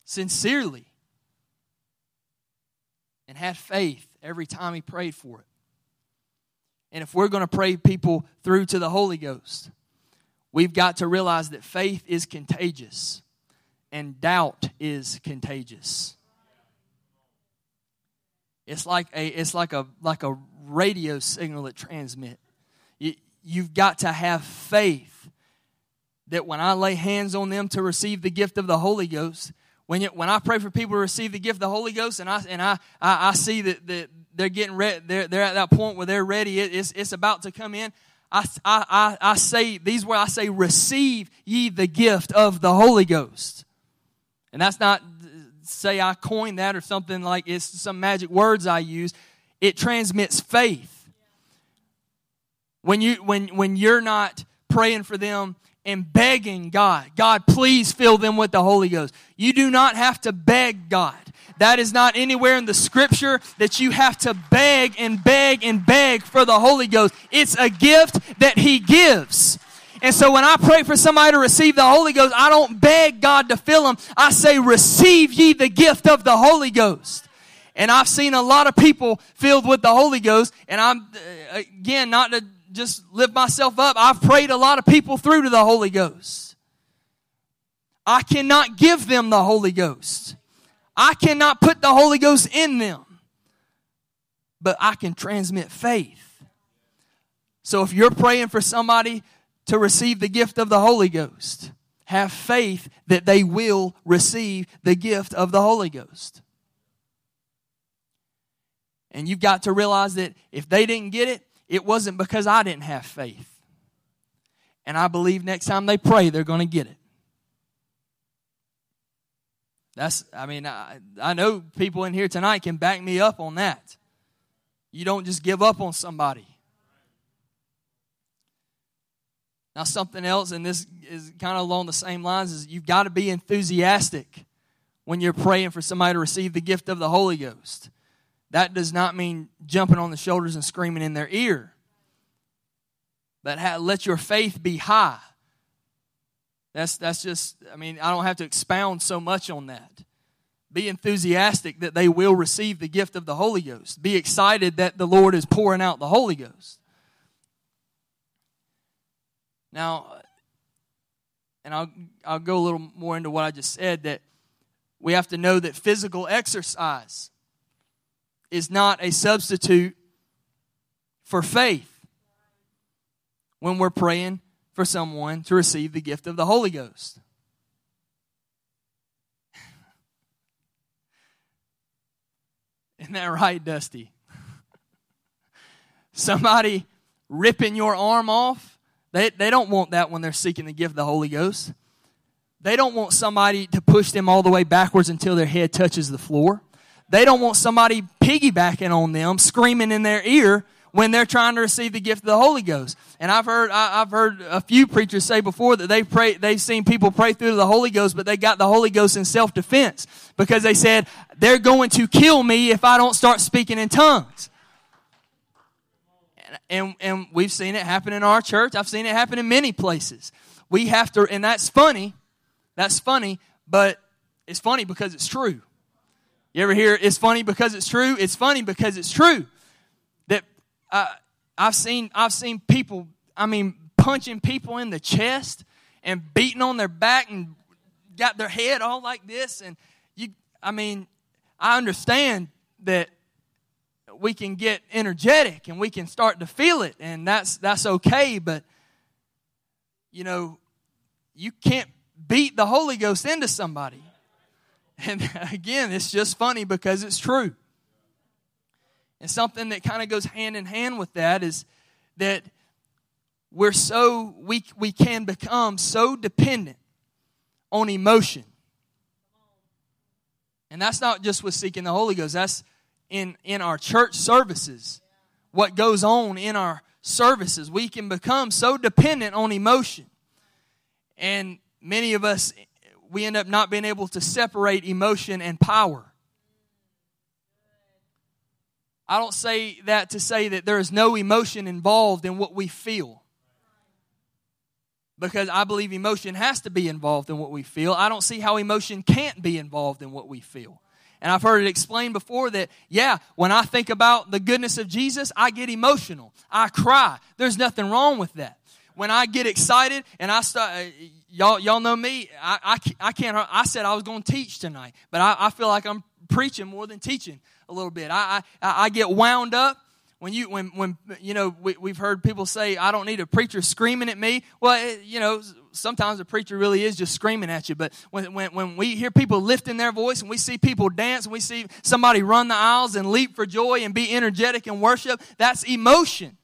sincerely and had faith every time he prayed for it. And if we're going to pray people through to the Holy Ghost, we've got to realize that faith is contagious. And doubt is contagious. It's like a it's like a like a radio signal that transmit. You, you've got to have faith that when I lay hands on them to receive the gift of the Holy Ghost, when you, when I pray for people to receive the gift of the Holy Ghost, and I and I I, I see that, that they're getting ready, they're they're at that point where they're ready. It, it's it's about to come in. I I I say these words. I say, "Receive ye the gift of the Holy Ghost." And that's not, say I coined that or something like it's some magic words I use. It transmits faith. When, you, when, when you're not praying for them and begging God, God, please fill them with the Holy Ghost. You do not have to beg God. That is not anywhere in the Scripture that you have to beg and beg and beg for the Holy Ghost. It's a gift that He gives. And so when I pray for somebody to receive the Holy Ghost, I don't beg God to fill them. I say, receive ye the gift of the Holy Ghost. And I've seen a lot of people filled with the Holy Ghost. And I'm, again, not to just lift myself up, I've prayed a lot of people through to the Holy Ghost. I cannot give them the Holy Ghost. I cannot put the Holy Ghost in them. But I can transmit faith. So if you're praying for somebody to receive the gift of the Holy Ghost, have faith that they will receive the gift of the Holy Ghost. And you've got to realize that if they didn't get it, it wasn't because I didn't have faith. And I believe next time they pray, they're going to get it. That's, I mean, I, I know people in here tonight can back me up on that. You don't just give up on somebody. Now, something else, and this is kind of along the same lines, is you've got to be enthusiastic when you're praying for somebody to receive the gift of the Holy Ghost. That does not mean jumping on the shoulders and screaming in their ear. But ha- let your faith be high. That's, that's just, I mean, I don't have to expound so much on that. Be enthusiastic that they will receive the gift of the Holy Ghost. Be excited that the Lord is pouring out the Holy Ghost. Now, and I'll I'll go a little more into what I just said, that we have to know that physical exercise is not a substitute for faith when we're praying for someone to receive the gift of the Holy Ghost. Isn't that right, Dusty? Somebody ripping your arm off, They they don't want that when they're seeking the gift of the Holy Ghost. They don't want somebody to push them all the way backwards until their head touches the floor. They don't want somebody piggybacking on them, screaming in their ear when they're trying to receive the gift of the Holy Ghost. And I've heard I, I've heard a few preachers say before that they pray, they've seen people pray through the Holy Ghost, but they got the Holy Ghost in self-defense because they said, they're going to kill me if I don't start speaking in tongues. And, and we've seen it happen in our church. I've seen it happen in many places. We have to, and that's funny. That's funny, but it's funny because it's true. You ever hear, it's funny because it's true? It's funny because it's true. That uh, I've seen I've seen people, I mean, punching people in the chest and beating on their back and got their head all like this. And, you, I mean, I understand that we can get energetic and we can start to feel it, and that's that's okay, but, you know, you can't beat the Holy Ghost into somebody. And again, it's just funny because it's true. And something that kind of goes hand in hand with that is that we're so, we, we can become so dependent on emotion. And that's not just with seeking the Holy Ghost. That's in, in our church services. What goes on in our services. We can become so dependent on emotion. And many of us, we end up not being able to separate emotion and power. I don't say that to say that there is no emotion involved in what we feel, because I believe emotion has to be involved in what we feel. I don't see how emotion can't be involved in what we feel. And I've heard it explained before that, yeah, when I think about the goodness of Jesus, I get emotional. I cry. There's nothing wrong with that. When I get excited and I start, y'all, y'all know me. I, I, I can't. I said I was going to teach tonight, but I, I feel like I'm preaching more than teaching a little bit. I, I, I get wound up when you when when you know we, we've heard people say I don't need a preacher screaming at me. Well, it, you know sometimes a preacher really is just screaming at you. But when when when we hear people lifting their voice and we see people dance and we see somebody run the aisles and leap for joy and be energetic and worship, that's emotion.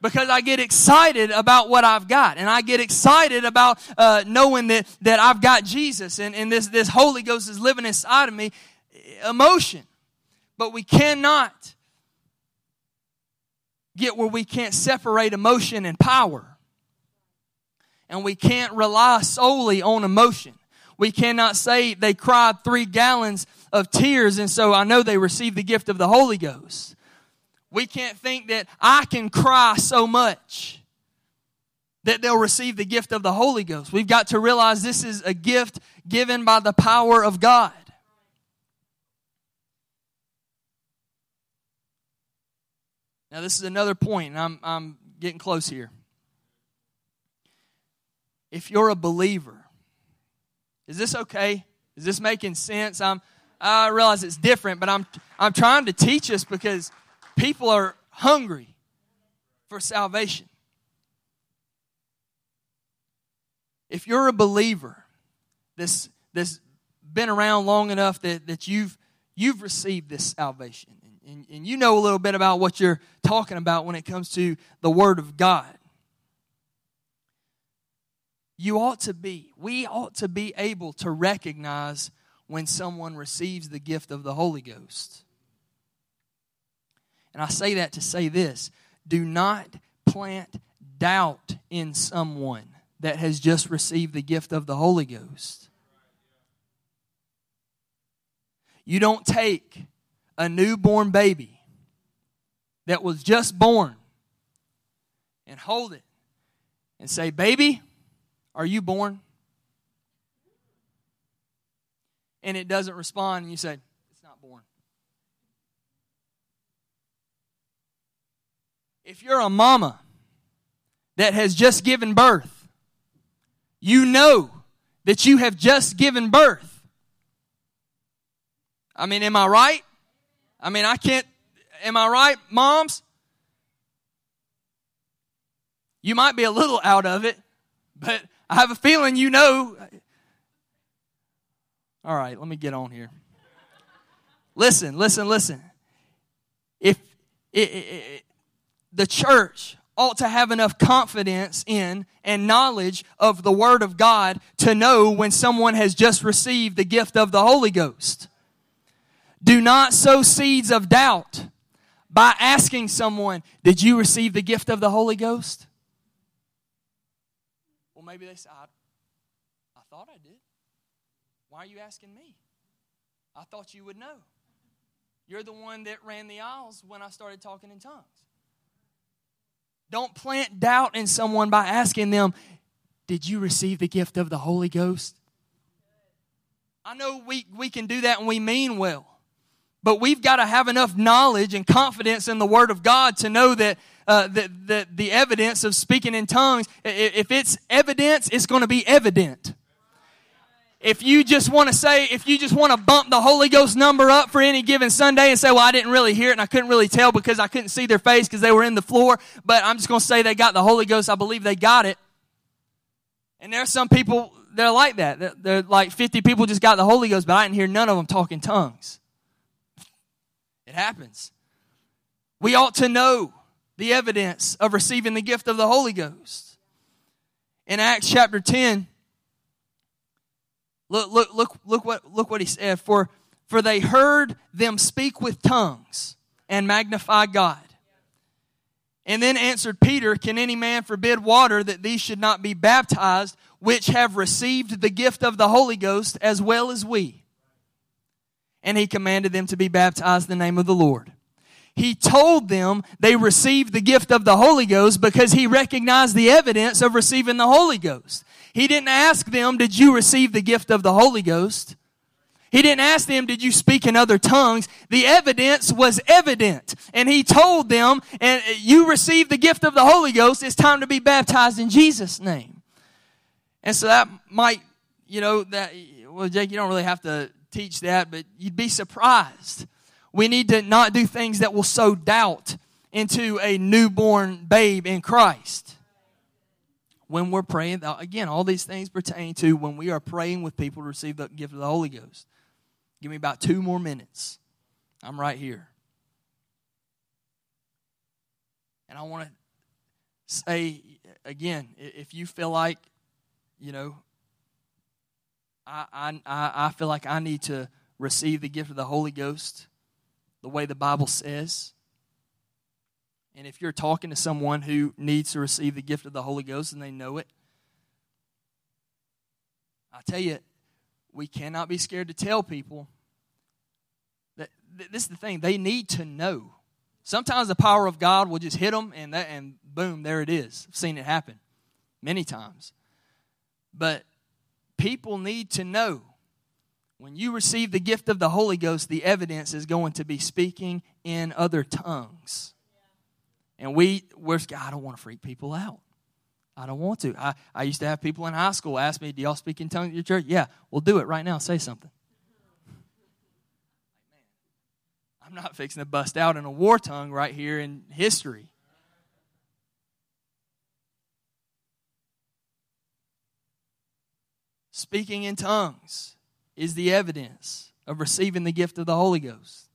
Because I get excited about what I've got. And I get excited about uh, knowing that, that I've got Jesus. And, and this, this Holy Ghost is living inside of me. Emotion. But we cannot get where we can't separate emotion and power. And we can't rely solely on emotion. We cannot say they cried three gallons of tears, and so I know they received the gift of the Holy Ghost. We can't think that I can cry so much that they'll receive the gift of the Holy Ghost. We've got to realize this is a gift given by the power of God. Now, this is another point, and I'm, I'm getting close here. If you're a believer, is this okay? Is this making sense? I'm, I realize it's different, but I'm, I'm trying to teach us because people are hungry for salvation. If you're a believer that's, that's been around long enough that, that you've, you've received this salvation, and, and you know a little bit about what you're talking about when it comes to the Word of God, you ought to be, we ought to be able to recognize when someone receives the gift of the Holy Ghost. And I say that to say this: do not plant doubt in someone that has just received the gift of the Holy Ghost. You don't take a newborn baby that was just born and hold it and say, "Baby, are you born?" And it doesn't respond, and you say, "It's not born." If you're a mama that has just given birth, you know that you have just given birth. I mean, am I right? I mean, I can't, am I right, moms? You might be a little out of it, but I have a feeling you know. All right, let me get on here. Listen, listen, listen. If, it, it, it the church ought to have enough confidence in and knowledge of the Word of God to know when someone has just received the gift of the Holy Ghost. Do not sow seeds of doubt by asking someone, did you receive the gift of the Holy Ghost? Well, maybe they say, I, I thought I did. Why are you asking me? I thought you would know. You're the one that ran the aisles when I started talking in tongues. Don't plant doubt in someone by asking them, did you receive the gift of the Holy Ghost? I know we, we can do that and we mean well. But we've got to have enough knowledge and confidence in the Word of God to know that uh, the, the, the evidence of speaking in tongues, if it's evidence, it's going to be evident. If you just want to say, if you just want to bump the Holy Ghost number up for any given Sunday and say, well, I didn't really hear it and I couldn't really tell because I couldn't see their face because they were in the floor, but I'm just going to say they got the Holy Ghost. I believe they got it. And there are some people that are like that. They're like fifty people just got the Holy Ghost, but I didn't hear none of them talking tongues. It happens. We ought to know the evidence of receiving the gift of the Holy Ghost. In Acts chapter ten, Look, look, look, look what look what he said. For for they heard them speak with tongues and magnify God. And then answered Peter, can any man forbid water that these should not be baptized, which have received the gift of the Holy Ghost as well as we? And he commanded them to be baptized in the name of the Lord. He told them they received the gift of the Holy Ghost because he recognized the evidence of receiving the Holy Ghost. He didn't ask them, did you receive the gift of the Holy Ghost? He didn't ask them, did you speak in other tongues? The evidence was evident. And he told them, and you received the gift of the Holy Ghost, it's time to be baptized in Jesus' name. And so that might, you know, that well, Jake, you don't really have to teach that, but you'd be surprised. We need to not do things that will sow doubt into a newborn babe in Christ. When we're praying, again, all these things pertain to when we are praying with people to receive the gift of the Holy Ghost. Give me about two more minutes. I'm right here. And I want to say, again, if you feel like, you know, I, I, I feel like I need to receive the gift of the Holy Ghost the way the Bible says. And if you're talking to someone who needs to receive the gift of the Holy Ghost and they know it, I tell you, we cannot be scared to tell people that th- this is the thing, they need to know. Sometimes the power of God will just hit them and that, and boom, there it is. I've seen it happen many times. But people need to know. When you receive the gift of the Holy Ghost, the evidence is going to be speaking in other tongues. And we, we're, I don't want to freak people out. I don't want to. I, I used to have people in high school ask me, do y'all speak in tongues at your church? Yeah, well, do it right now. Say something. I'm not fixing to bust out in a war tongue right here in history. Speaking in tongues is the evidence of receiving the gift of the Holy Ghost.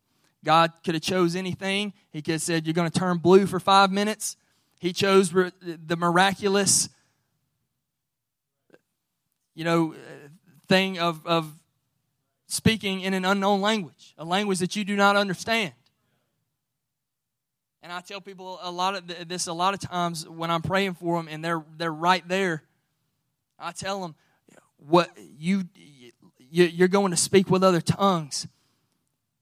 God could have chose anything. He could have said, you're going to turn blue for five minutes. He chose the miraculous, you know, thing of, of speaking in an unknown language, a language that you do not understand. And I tell people a lot of this a lot of times when I'm praying for them, and they're they're right there. I tell them, what you you're going to speak with other tongues.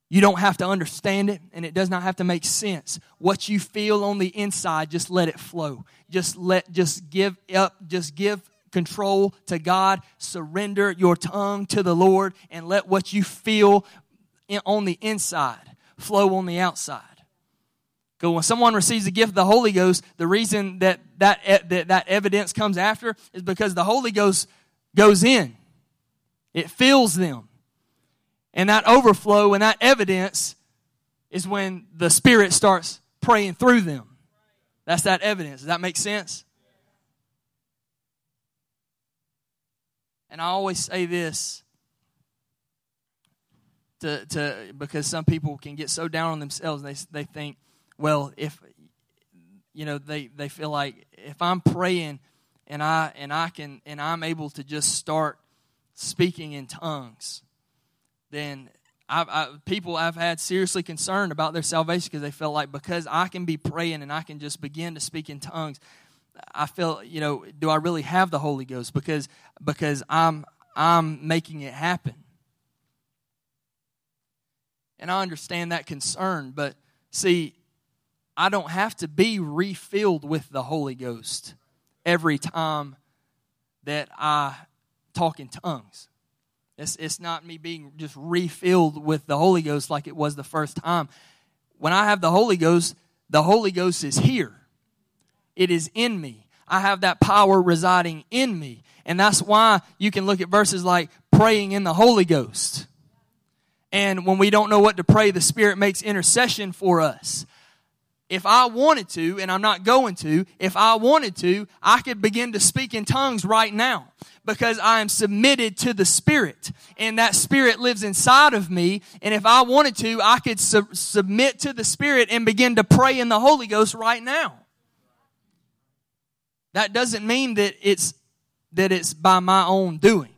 You don't have to understand it, and it does not have to make sense. What you feel on the inside, just let it flow. Just let, just give up, just give control to God. Surrender your tongue to the Lord, and let what you feel in, on the inside flow on the outside. Because when someone receives the gift of the Holy Ghost, the reason that that, that, that evidence comes after is because the Holy Ghost goes in. It fills them. And that overflow and that evidence is when the Spirit starts praying through them. That's that evidence. Does that make sense? And I always say this to, to because some people can get so down on themselves and they, they think, well, if, you know, they, they feel like if I'm praying and I and I can and I'm able to just start speaking in tongues, then I've, I, people I've had seriously concerned about their salvation because they felt like because I can be praying and I can just begin to speak in tongues, I feel, you know, do I really have the Holy Ghost because because I'm I'm making it happen? And I understand that concern, but see, I don't have to be refilled with the Holy Ghost every time that I talk in tongues. It's, it's not me being just refilled with the Holy Ghost like it was the first time. When I have the Holy Ghost, the Holy Ghost is here. It is in me. I have that power residing in me. And that's why you can look at verses like praying in the Holy Ghost. And when we don't know what to pray, the Spirit makes intercession for us. If I wanted to, and I'm not going to, if I wanted to, I could begin to speak in tongues right now because I am submitted to the Spirit, and that Spirit lives inside of me. And if I wanted to, I could su- submit to the Spirit and begin to pray in the Holy Ghost right now. That doesn't mean that it's that it's by my own doing.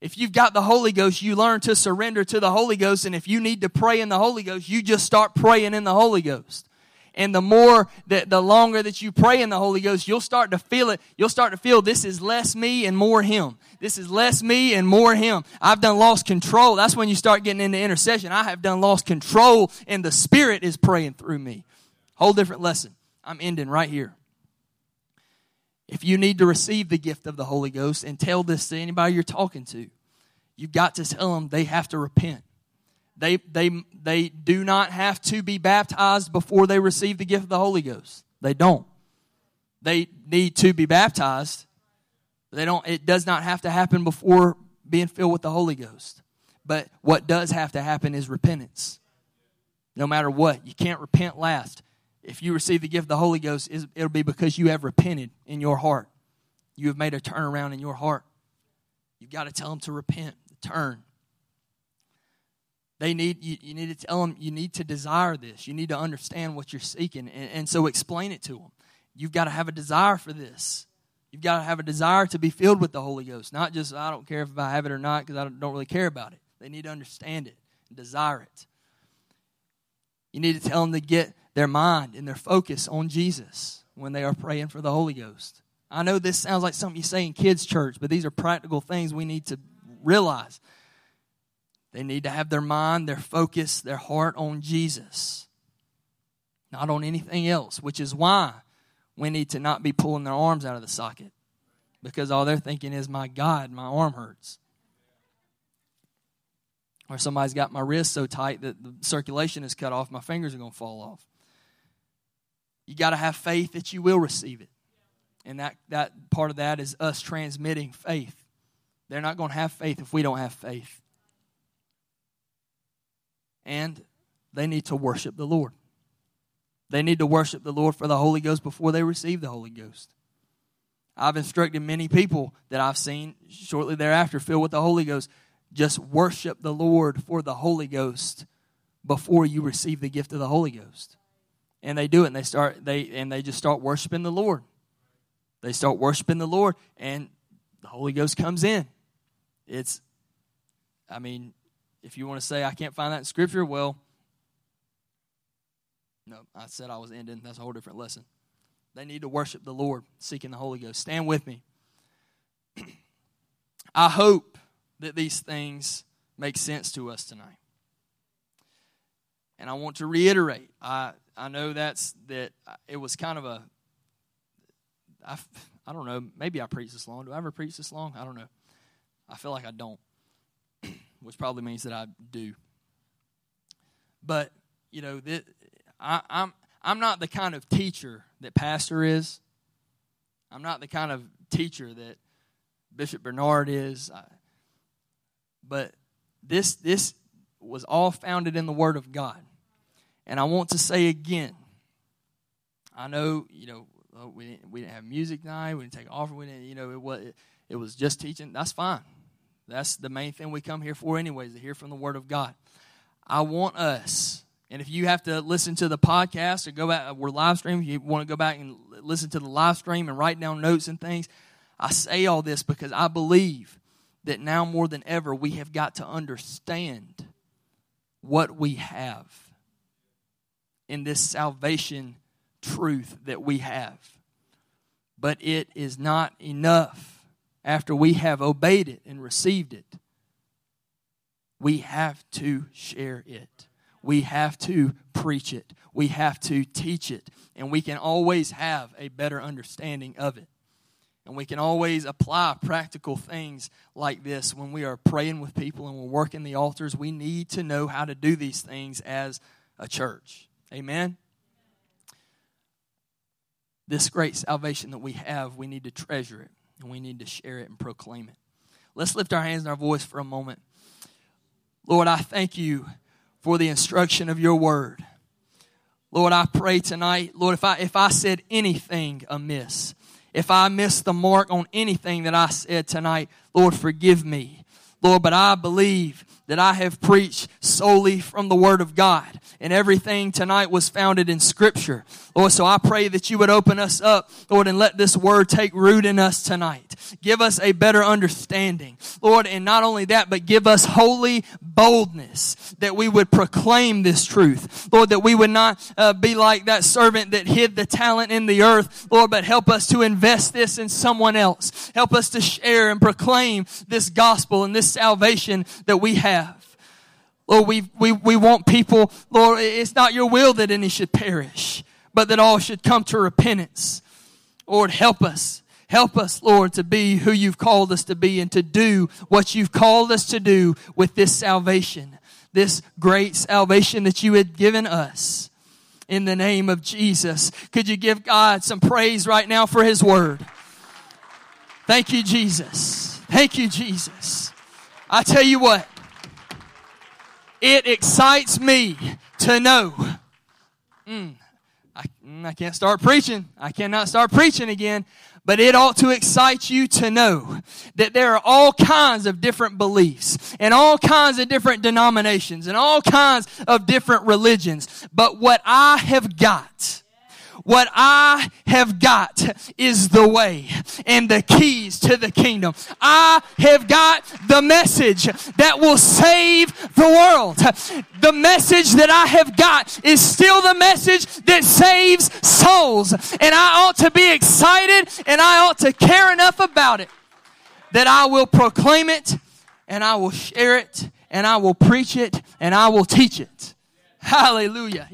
If you've got the Holy Ghost, you learn to surrender to the Holy Ghost. And if you need to pray in the Holy Ghost, you just start praying in the Holy Ghost. And the more, that, the longer that you pray in the Holy Ghost, you'll start to feel it. You'll start to feel this is less me and more Him. This is less me and more Him. I've done lost control. That's when you start getting into intercession. I have done lost control, and the Spirit is praying through me. Whole different lesson. I'm ending right here. If you need to receive the gift of the Holy Ghost, and tell this to anybody you're talking to, you've got to tell them they have to repent. They they they do not have to be baptized before they receive the gift of the Holy Ghost. They don't. They need to be baptized. They don't. It does not have to happen before being filled with the Holy Ghost. But what does have to happen is repentance. No matter what, you can't repent last. If you receive the gift of the Holy Ghost, it'll be because you have repented in your heart. You have made a turnaround in your heart. You've got to tell them to repent, to turn. They need you, you need to tell them you need to desire this. You need to understand what you're seeking, and, and so explain it to them. You've got to have a desire for this. You've got to have a desire to be filled with the Holy Ghost, not just I don't care if I have it or not because I don't, don't really care about it. They need to understand it and desire it. You need to tell them to get their mind and their focus on Jesus when they are praying for the Holy Ghost. I know this sounds like something you say in kids' church, but these are practical things we need to realize. They need to have their mind, their focus, their heart on Jesus, not on anything else, which is why we need to not be pulling their arms out of the socket, because all they're thinking is, my God, my arm hurts. Or somebody's got my wrist so tight that the circulation is cut off, my fingers are going to fall off. You got to have faith that you will receive it. And that, that part of that is us transmitting faith. They're not going to have faith if we don't have faith. And they need to worship the Lord. They need to worship the Lord for the Holy Ghost before they receive the Holy Ghost. I've instructed many people that I've seen shortly thereafter filled with the Holy Ghost. Just worship the Lord for the Holy Ghost before you receive the gift of the Holy Ghost. And they do it, and they start they and they just start worshiping the Lord. They start worshiping the Lord, and the Holy Ghost comes in. It's, I mean, if you want to say I can't find that in Scripture, well, no, I said I was ending. That's a whole different lesson. They need to worship the Lord, seeking the Holy Ghost. Stand with me. I hope that these things make sense to us tonight. And I want to reiterate, I I know that's that it was kind of a, I, I don't know, maybe I preach this long. Do I ever preach this long? I don't know. I feel like I don't, which probably means that I do. But, you know, that I, I'm I'm not the kind of teacher that Pastor is. I'm not the kind of teacher that Bishop Bernard is. I, but this this was all founded in the Word of God. And I want to say again, I know, you know, we didn't, we didn't have music night, we didn't take an offering, we didn't, you know, it was, it was just teaching. That's fine. That's the main thing we come here for anyways, to hear from the Word of God. I want us, and if you have to listen to the podcast or go back, we're live streaming, you want to go back and listen to the live stream and write down notes and things, I say all this because I believe that now more than ever we have got to understand what we have in this salvation truth that we have. But it is not enough. After we have obeyed it and received it, we have to share it. We have to preach it. We have to teach it. And we can always have a better understanding of it. And we can always apply practical things like this when we are praying with people and we're working the altars. We need to know how to do these things as a church. Amen? This great salvation that we have, we need to treasure it. And we need to share it and proclaim it. Let's lift our hands and our voice for a moment. Lord, I thank you for the instruction of your word. Lord, I pray tonight, Lord, if I if I said anything amiss, if I missed the mark on anything that I said tonight, Lord, forgive me. Lord, but I believe that I have preached solely from the Word of God. And everything tonight was founded in Scripture. Lord, so I pray that you would open us up, Lord, and let this Word take root in us tonight. Give us a better understanding, Lord, and not only that, but give us holy boldness that we would proclaim this truth. Lord, that we would not uh, be like that servant that hid the talent in the earth, Lord, but help us to invest this in someone else. Help us to share and proclaim this gospel and this salvation that we have. Lord, we, we, we want people, Lord, it's not your will that any should perish, but that all should come to repentance. Lord, help us. Help us, Lord, to be who you've called us to be and to do what you've called us to do with this salvation, this great salvation that you had given us. In the name of Jesus, could you give God some praise right now for his word? Thank you, Jesus. Thank you, Jesus. I tell you what. It excites me to know. Mm, I, I can't start preaching. I cannot start preaching again. But it ought to excite you to know that there are all kinds of different beliefs and all kinds of different denominations and all kinds of different religions. But what I have got... What I have got is the way and the keys to the kingdom. I have got the message that will save the world. The message that I have got is still the message that saves souls. And I ought to be excited and I ought to care enough about it that I will proclaim it and I will share it and I will preach it and I will teach it. Hallelujah.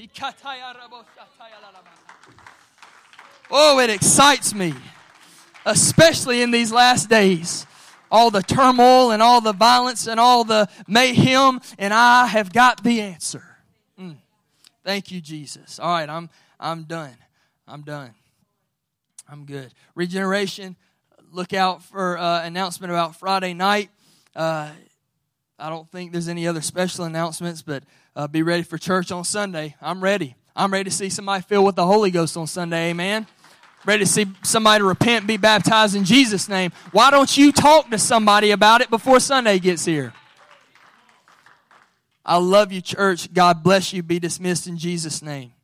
Oh, it excites me, especially in these last days. All the turmoil and all the violence and all the mayhem, and I have got the answer. Mm. Thank you, Jesus. All right, I'm I'm done. I'm done. I'm good. Regeneration, look out for uh, announcement about Friday night. Uh, I don't think there's any other special announcements, but uh, be ready for church on Sunday. I'm ready. I'm ready to see somebody filled with the Holy Ghost on Sunday. Amen. Ready to see somebody repent, be baptized in Jesus' name. Why don't you talk to somebody about it before Sunday gets here? I love you, church. God bless you. Be dismissed in Jesus' name.